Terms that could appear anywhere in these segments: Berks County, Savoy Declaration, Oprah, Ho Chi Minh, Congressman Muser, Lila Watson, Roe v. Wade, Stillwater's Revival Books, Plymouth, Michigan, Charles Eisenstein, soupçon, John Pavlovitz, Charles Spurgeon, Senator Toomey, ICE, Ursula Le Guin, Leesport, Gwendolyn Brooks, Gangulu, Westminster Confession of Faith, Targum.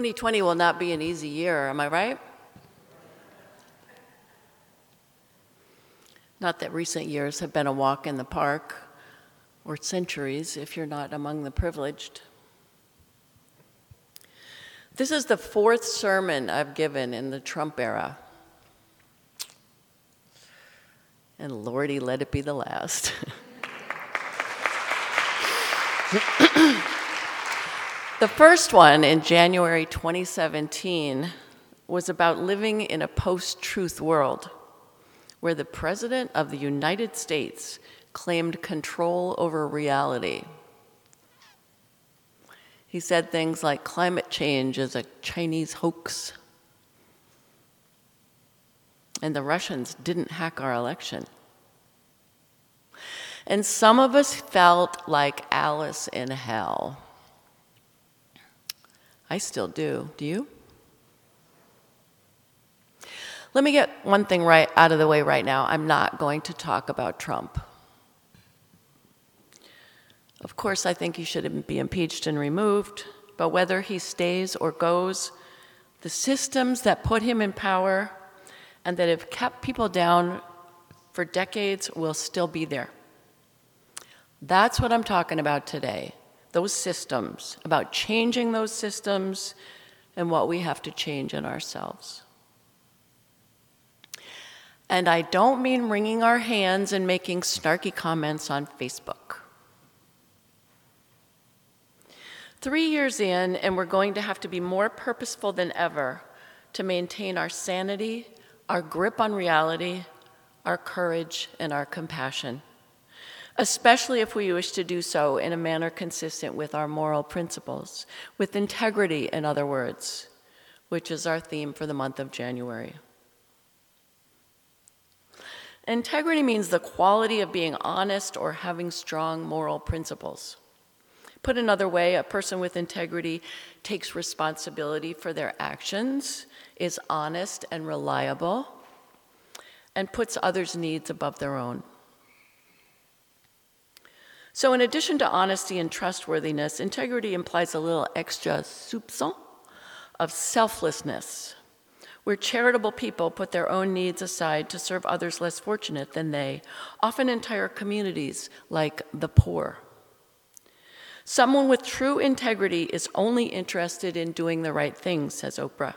2020 will not be an easy year, am I right? Not that recent years have been a walk in the park, or centuries if you're not among the privileged. This is the fourth sermon I've given in the Trump era. And Lordy, let it be the last. The first one in January 2017 was about living in a post-truth world where the President of the United States claimed control over reality. He said things like climate change is a Chinese hoax, and the Russians didn't hack our election. And some of us felt like Alice in hell. I still do. Do you? Let me get one thing right out of the way right now. I'm not going to talk about Trump. Of course, I think he should be impeached and removed, but whether he stays or goes, the systems that put him in power and that have kept people down for decades will still be there. That's what I'm talking about today, those systems, about changing those systems and what we have to change in ourselves. And I don't mean wringing our hands and making snarky comments on Facebook. 3 years in, and we're going to have to be more purposeful than ever to maintain our sanity, our grip on reality, our courage, and our compassion, especially if we wish to do so in a manner consistent with our moral principles, with integrity, in other words, which is our theme for the month of January. Integrity means the quality of being honest or having strong moral principles. Put another way, a person with integrity takes responsibility for their actions, is honest and reliable, and puts others' needs above their own. So in addition to honesty and trustworthiness, integrity implies a little extra soupçon of selflessness, where charitable people put their own needs aside to serve others less fortunate than they, often entire communities like the poor. Someone with true integrity is only interested in doing the right thing, says Oprah.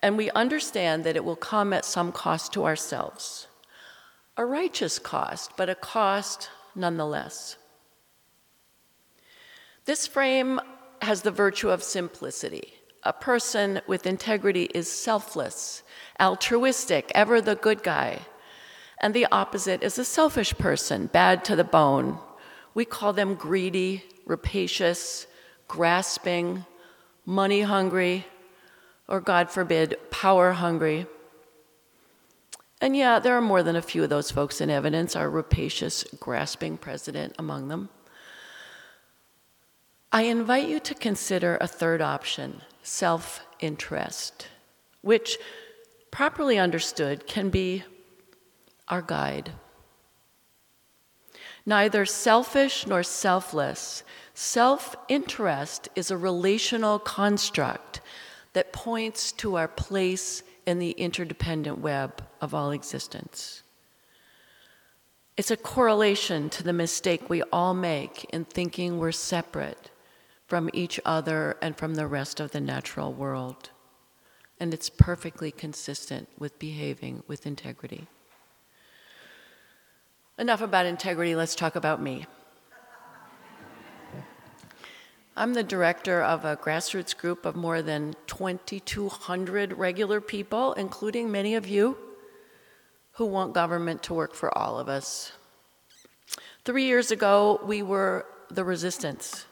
And we understand that it will come at some cost to ourselves. A righteous cost, but a cost nonetheless. This frame has the virtue of simplicity. A person with integrity is selfless, altruistic, ever the good guy. And the opposite is a selfish person, bad to the bone. We call them greedy, rapacious, grasping, money-hungry, or God forbid, power-hungry. And yeah, there are more than a few of those folks in evidence, our rapacious, grasping president among them. I invite you to consider a third option, self-interest, which, properly understood, can be our guide. Neither selfish nor selfless, self-interest is a relational construct that points to our place in the interdependent web of all existence. It's a correlation to the mistake we all make in thinking we're separate from each other and from the rest of the natural world. And it's perfectly consistent with behaving with integrity. Enough about integrity, let's talk about me. I'm the director of a grassroots group of more than 2,200 regular people, including many of you, who want government to work for all of us. 3 years ago, we were the resistance.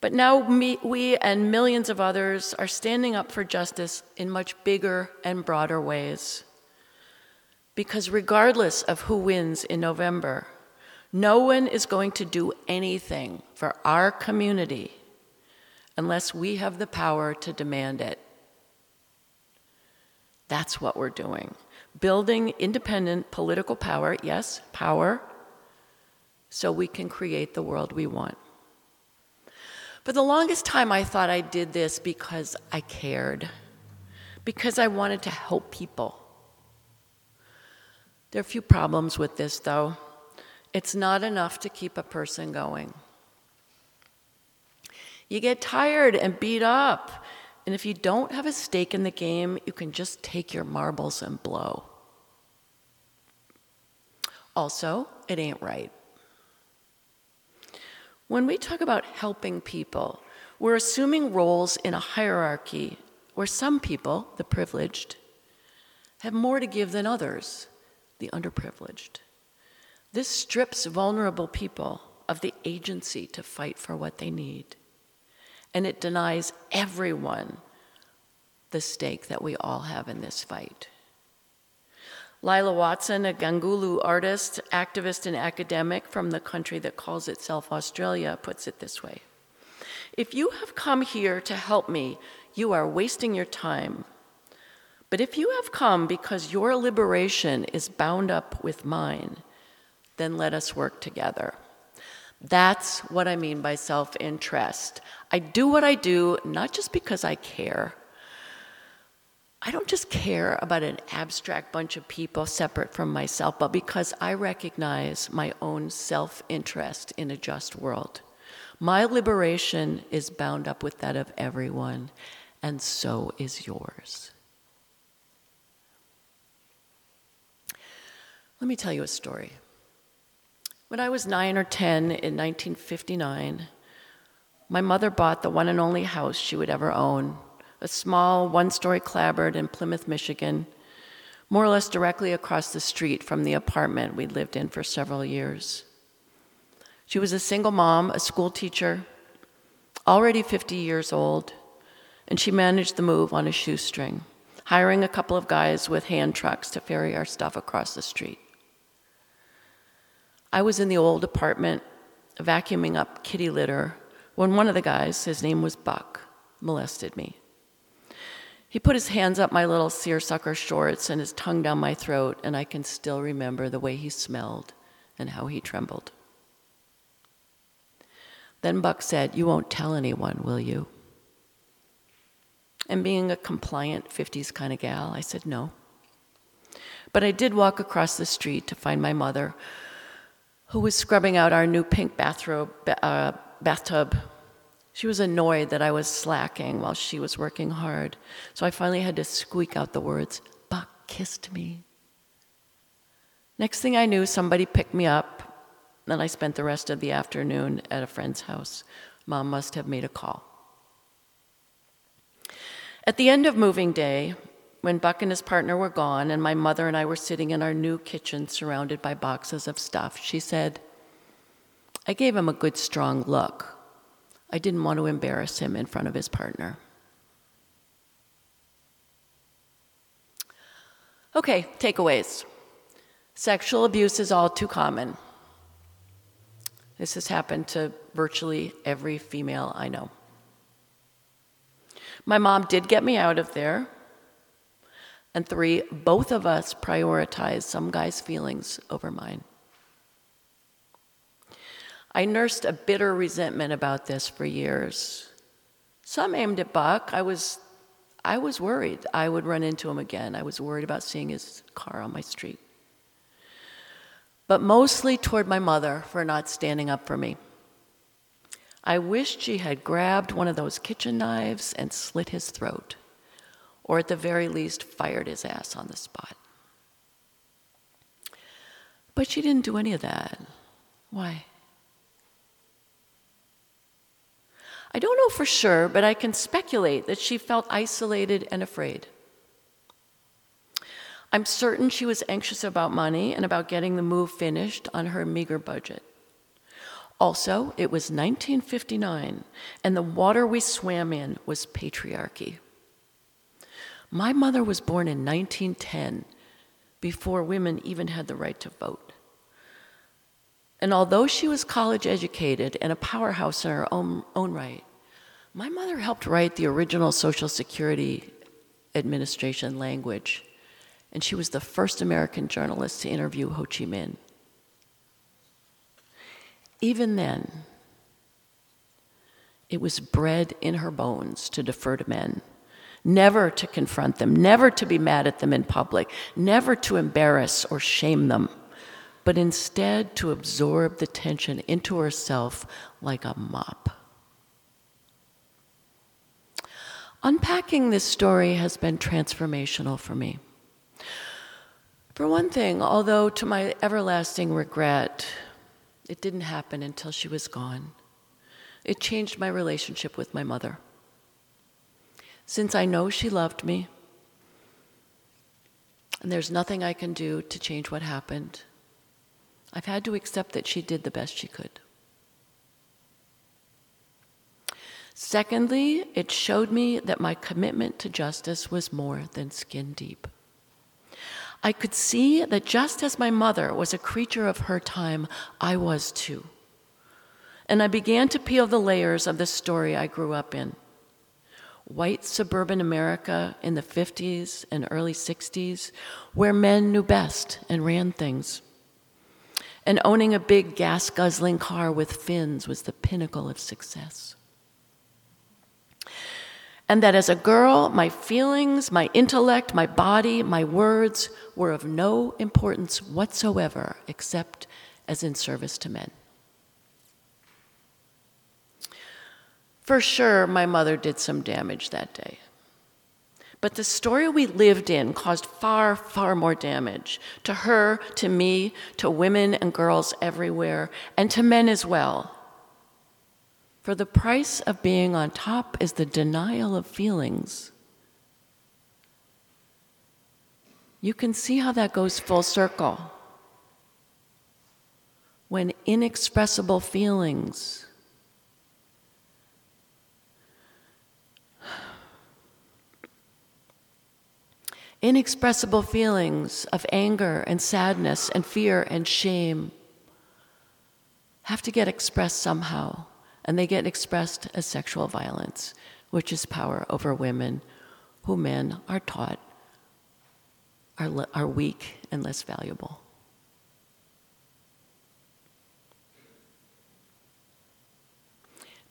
But now we and millions of others are standing up for justice in much bigger and broader ways. Because regardless of who wins in November, no one is going to do anything for our community unless we have the power to demand it. That's what we're doing. Building independent political power, yes, power, so we can create the world we want. For the longest time, I thought I did this because I cared, because I wanted to help people. There are a few problems with this, though. It's not enough to keep a person going. You get tired and beat up, and if you don't have a stake in the game, you can just take your marbles and blow. Also, it ain't right. When we talk about helping people, we're assuming roles in a hierarchy where some people, the privileged, have more to give than others, the underprivileged. This strips vulnerable people of the agency to fight for what they need. And it denies everyone the stake that we all have in this fight. Lila Watson, a Gangulu artist, activist, and academic from the country that calls itself Australia, puts it this way. If you have come here to help me, you are wasting your time. But if you have come because your liberation is bound up with mine, then let us work together. That's what I mean by self-interest. I do what I do, not just because I care. I don't just care about an abstract bunch of people separate from myself, but because I recognize my own self-interest in a just world. My liberation is bound up with that of everyone, and so is yours. Let me tell you a story. When I was 9 or 10 in 1959, my mother bought the one and only house she would ever own, a small one-story clapboard in Plymouth, Michigan, more or less directly across the street from the apartment we'd lived in for several years. She was a single mom, a school teacher, already 50 years old, and she managed the move on a shoestring, hiring a couple of guys with hand trucks to ferry our stuff across the street. I was in the old apartment, vacuuming up kitty litter, when one of the guys, his name was Buck, molested me. He put his hands up my little seersucker shorts and his tongue down my throat, and I can still remember the way he smelled and how he trembled. Then Buck said, "You won't tell anyone, will you?" And being a compliant 50s kind of gal, I said no. But I did walk across the street to find my mother, who was scrubbing out our new pink bathtub. She was annoyed that I was slacking while she was working hard, so I finally had to squeak out the words, "Buck kissed me." Next thing I knew, somebody picked me up, and I spent the rest of the afternoon at a friend's house. Mom must have made a call. At the end of moving day, when Buck and his partner were gone, and my mother and I were sitting in our new kitchen surrounded by boxes of stuff, she said, I gave him a good strong look. I didn't want to embarrass him in front of his partner. Okay, takeaways. Sexual abuse is all too common. This has happened to virtually every female I know. My mom did get me out of there. And 3, both of us prioritized some guy's feelings over mine. I nursed a bitter resentment about this for years. Some aimed at Buck. I was worried I would run into him again. I was worried about seeing his car on my street. But mostly toward my mother for not standing up for me. I wished she had grabbed one of those kitchen knives and slit his throat, or at the very least fired his ass on the spot. But she didn't do any of that. Why? I don't know for sure, but I can speculate that she felt isolated and afraid. I'm certain she was anxious about money and about getting the move finished on her meager budget. Also, it was 1959, and the water we swam in was patriarchy. My mother was born in 1910, before women even had the right to vote. And although she was college educated and a powerhouse in her own right, my mother helped write the original Social Security Administration language, and she was the first American journalist to interview Ho Chi Minh. It was bred in her bones to defer to men, never to confront them, never to be mad at them in public, never to embarrass or shame them, but instead to absorb the tension into herself like a mop. Unpacking this story has been transformational for me. For one thing, although to my everlasting regret, it didn't happen until she was gone, it changed my relationship with my mother. Since I know she loved me, and there's nothing I can do to change what happened, I've had to accept that she did the best she could. Secondly, it showed me that my commitment to justice was more than skin deep. I could see that just as my mother was a creature of her time, I was too. And I began to peel the layers of the story I grew up in. White suburban America in the 50s and early 60s, where men knew best and ran things. And owning a big gas-guzzling car with fins was the pinnacle of success. And that as a girl, my feelings, my intellect, my body, my words were of no importance whatsoever except as in service to men. For sure, my mother did some damage that day. But the story we lived in caused far, far more damage to her, to me, to women and girls everywhere, and to men as well. For the price of being on top is the denial of feelings. You can see how that goes full circle. When inexpressible feelings of anger and sadness and fear and shame have to get expressed somehow. And they get expressed as sexual violence, which is power over women, who men are taught are weak and less valuable.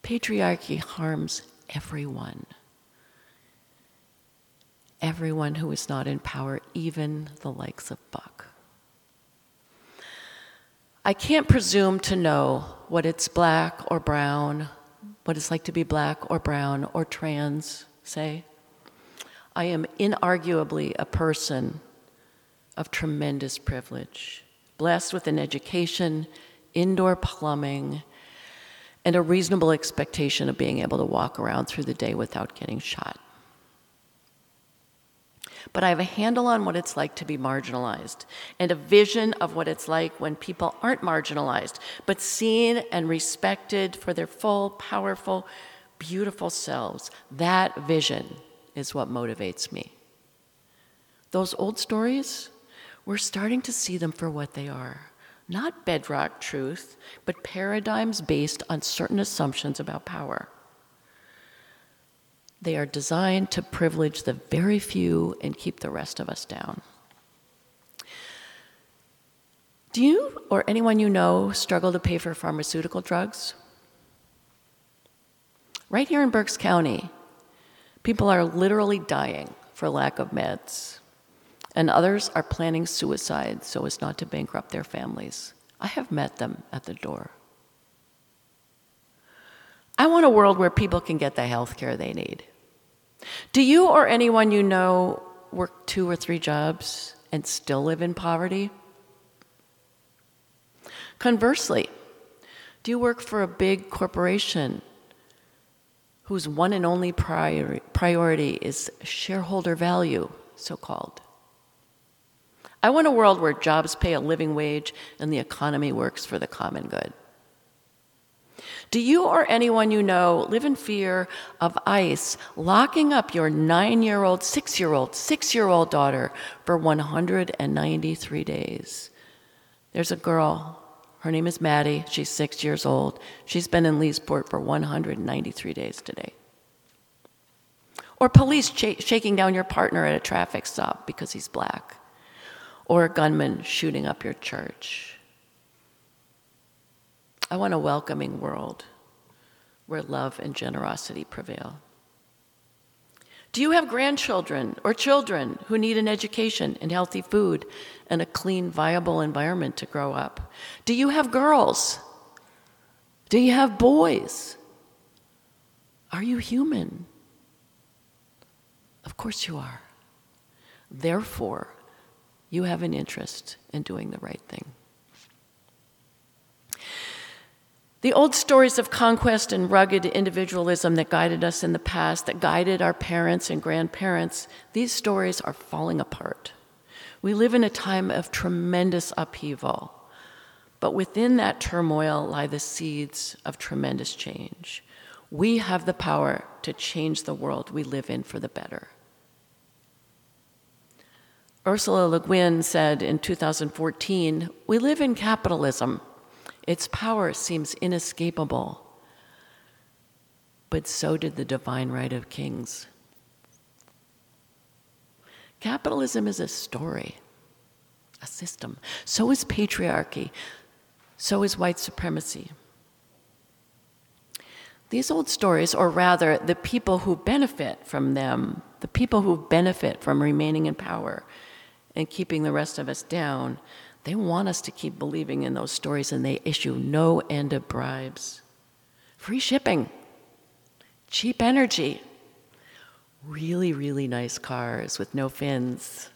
Patriarchy harms everyone. Everyone who is not in power, even the likes of Buck. I can't presume to know what it's black or brown, what it's like to be black or brown or trans, say. I am inarguably a person of tremendous privilege, blessed with an education, indoor plumbing, and a reasonable expectation of being able to walk around through the day without getting shot. But I have a handle on what it's like to be marginalized and a vision of what it's like when people aren't marginalized, but seen and respected for their full, powerful, beautiful selves. That vision is what motivates me. Those old stories, we're starting to see them for what they are. Not bedrock truth, but paradigms based on certain assumptions about power. They are designed to privilege the very few and keep the rest of us down. Do you or anyone you know struggle to pay for pharmaceutical drugs? Right here in Berks County, people are literally dying for lack of meds, and others are planning suicide so as not to bankrupt their families. I have met them at the door. I want a world where people can get the health care they need. Do you or anyone you know work 2 or 3 jobs and still live in poverty? Conversely, do you work for a big corporation whose one and only priority is shareholder value, so-called? I want a world where jobs pay a living wage and the economy works for the common good. Do you or anyone you know live in fear of ICE locking up your 9-year-old, 6-year-old daughter for 193 days? There's a girl, her name is Maddie, she's 6 years old. She's been in Leesport for 193 days today. Or police shaking down your partner at a traffic stop because he's black. Or a gunman shooting up your church. I want a welcoming world where love and generosity prevail. Do you have grandchildren or children who need an education and healthy food and a clean, viable environment to grow up? Do you have girls? Do you have boys? Are you human? Of course you are. Therefore, you have an interest in doing the right thing. The old stories of conquest and rugged individualism that guided us in the past, that guided our parents and grandparents, these stories are falling apart. We live in a time of tremendous upheaval, but within that turmoil lie the seeds of tremendous change. We have the power to change the world we live in for the better. Ursula Le Guin said in 2014, "We live in capitalism. Its power seems inescapable, but so did the divine right of kings." Capitalism is a story, a system. So is patriarchy. So is white supremacy. These old stories, or rather, the people who benefit from them, the people who benefit from remaining in power and keeping the rest of us down, they want us to keep believing in those stories, and they issue no end of bribes. Free shipping, cheap energy, really, really nice cars with no fins.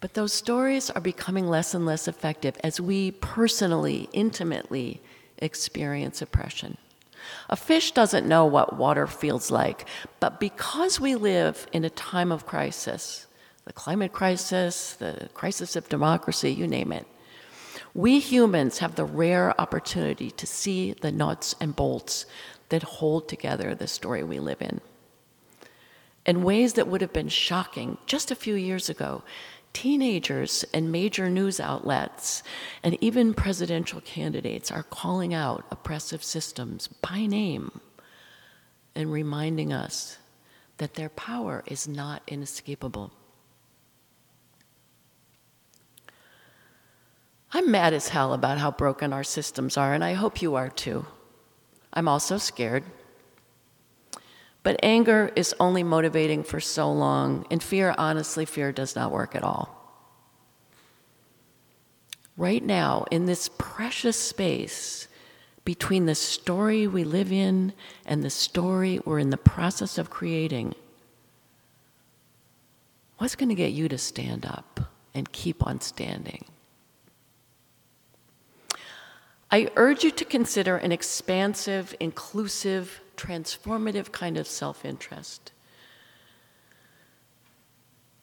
But those stories are becoming less and less effective as we personally, intimately experience oppression. A fish doesn't know what water feels like, but because we live in a time of crisis, the climate crisis, the crisis of democracy, you name it. We humans have the rare opportunity to see the nuts and bolts that hold together the story we live in. In ways that would have been shocking just a few years ago, teenagers and major news outlets and even presidential candidates are calling out oppressive systems by name and reminding us that their power is not inescapable. I'm mad as hell about how broken our systems are, and I hope you are too. I'm also scared. But anger is only motivating for so long, and fear, honestly, fear does not work at all. Right now, in this precious space between the story we live in and the story we're in the process of creating, what's going to get you to stand up and keep on standing? I urge you to consider an expansive, inclusive, transformative kind of self-interest.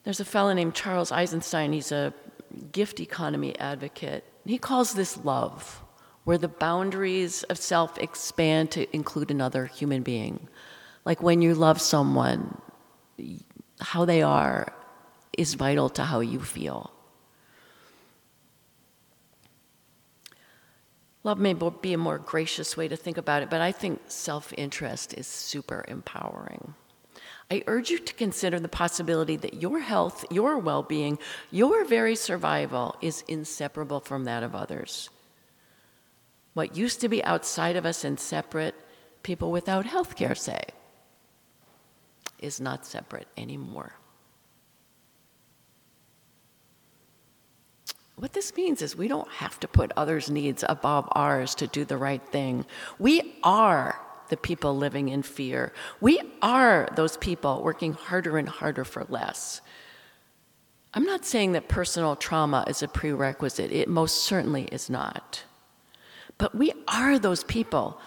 There's a fellow named Charles Eisenstein. He's a gift economy advocate. He calls this love, where the boundaries of self expand to include another human being. Like when you love someone, how they are is vital to how you feel. Love may be a more gracious way to think about it, but I think self-interest is super empowering. I urge you to consider the possibility that your health, your well-being, your very survival is inseparable from that of others. What used to be outside of us and separate, people without health care say, is not separate anymore. What this means is we don't have to put others' needs above ours to do the right thing. We are the people living in fear. We are those people working harder and harder for less. I'm not saying that personal trauma is a prerequisite. It most certainly is not. But we are those people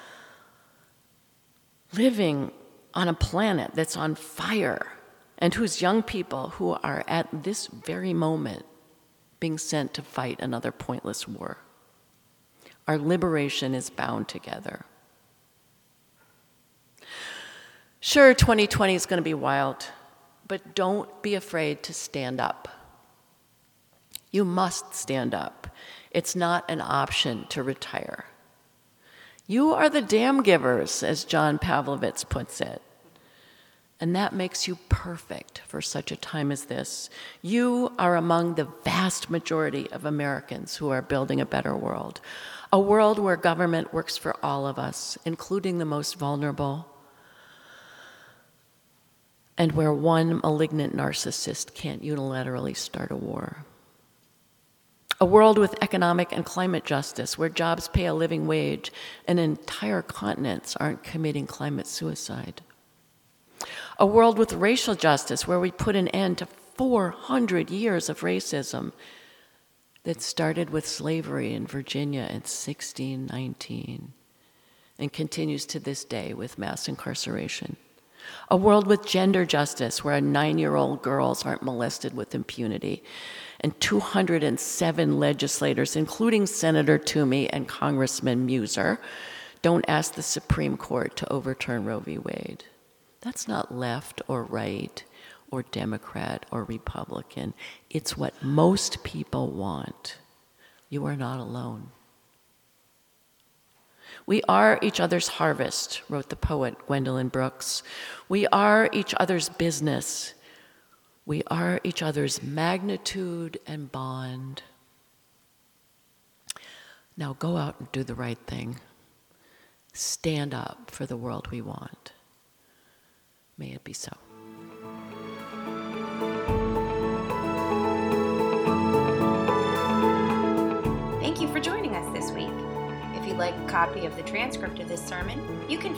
living on a planet that's on fire and whose young people who are at this very moment being sent to fight another pointless war. Our liberation is bound together. Sure, 2020 is going to be wild, but don't be afraid to stand up. You must stand up. It's not an option to retire. You are the damn givers, as John Pavlovitz puts it. And that makes you perfect for such a time as this. You are among the vast majority of Americans who are building a better world, a world where government works for all of us, including the most vulnerable, and where one malignant narcissist can't unilaterally start a war. A world with economic and climate justice, where jobs pay a living wage and entire continents aren't committing climate suicide. A world with racial justice, where we put an end to 400 years of racism that started with slavery in Virginia in 1619 and continues to this day with mass incarceration. A world with gender justice, where 9-year-old girls aren't molested with impunity, and 207 legislators, including Senator Toomey and Congressman Muser, don't ask the Supreme Court to overturn Roe v. Wade. That's not left or right or Democrat or Republican. It's what most people want. You are not alone. We are each other's harvest, wrote the poet Gwendolyn Brooks. We are each other's business. We are each other's magnitude and bond. Now go out and do the right thing. Stand up for the world we want. May it be so. Thank you for joining us this week. If you'd like a copy of the transcript of this sermon, you can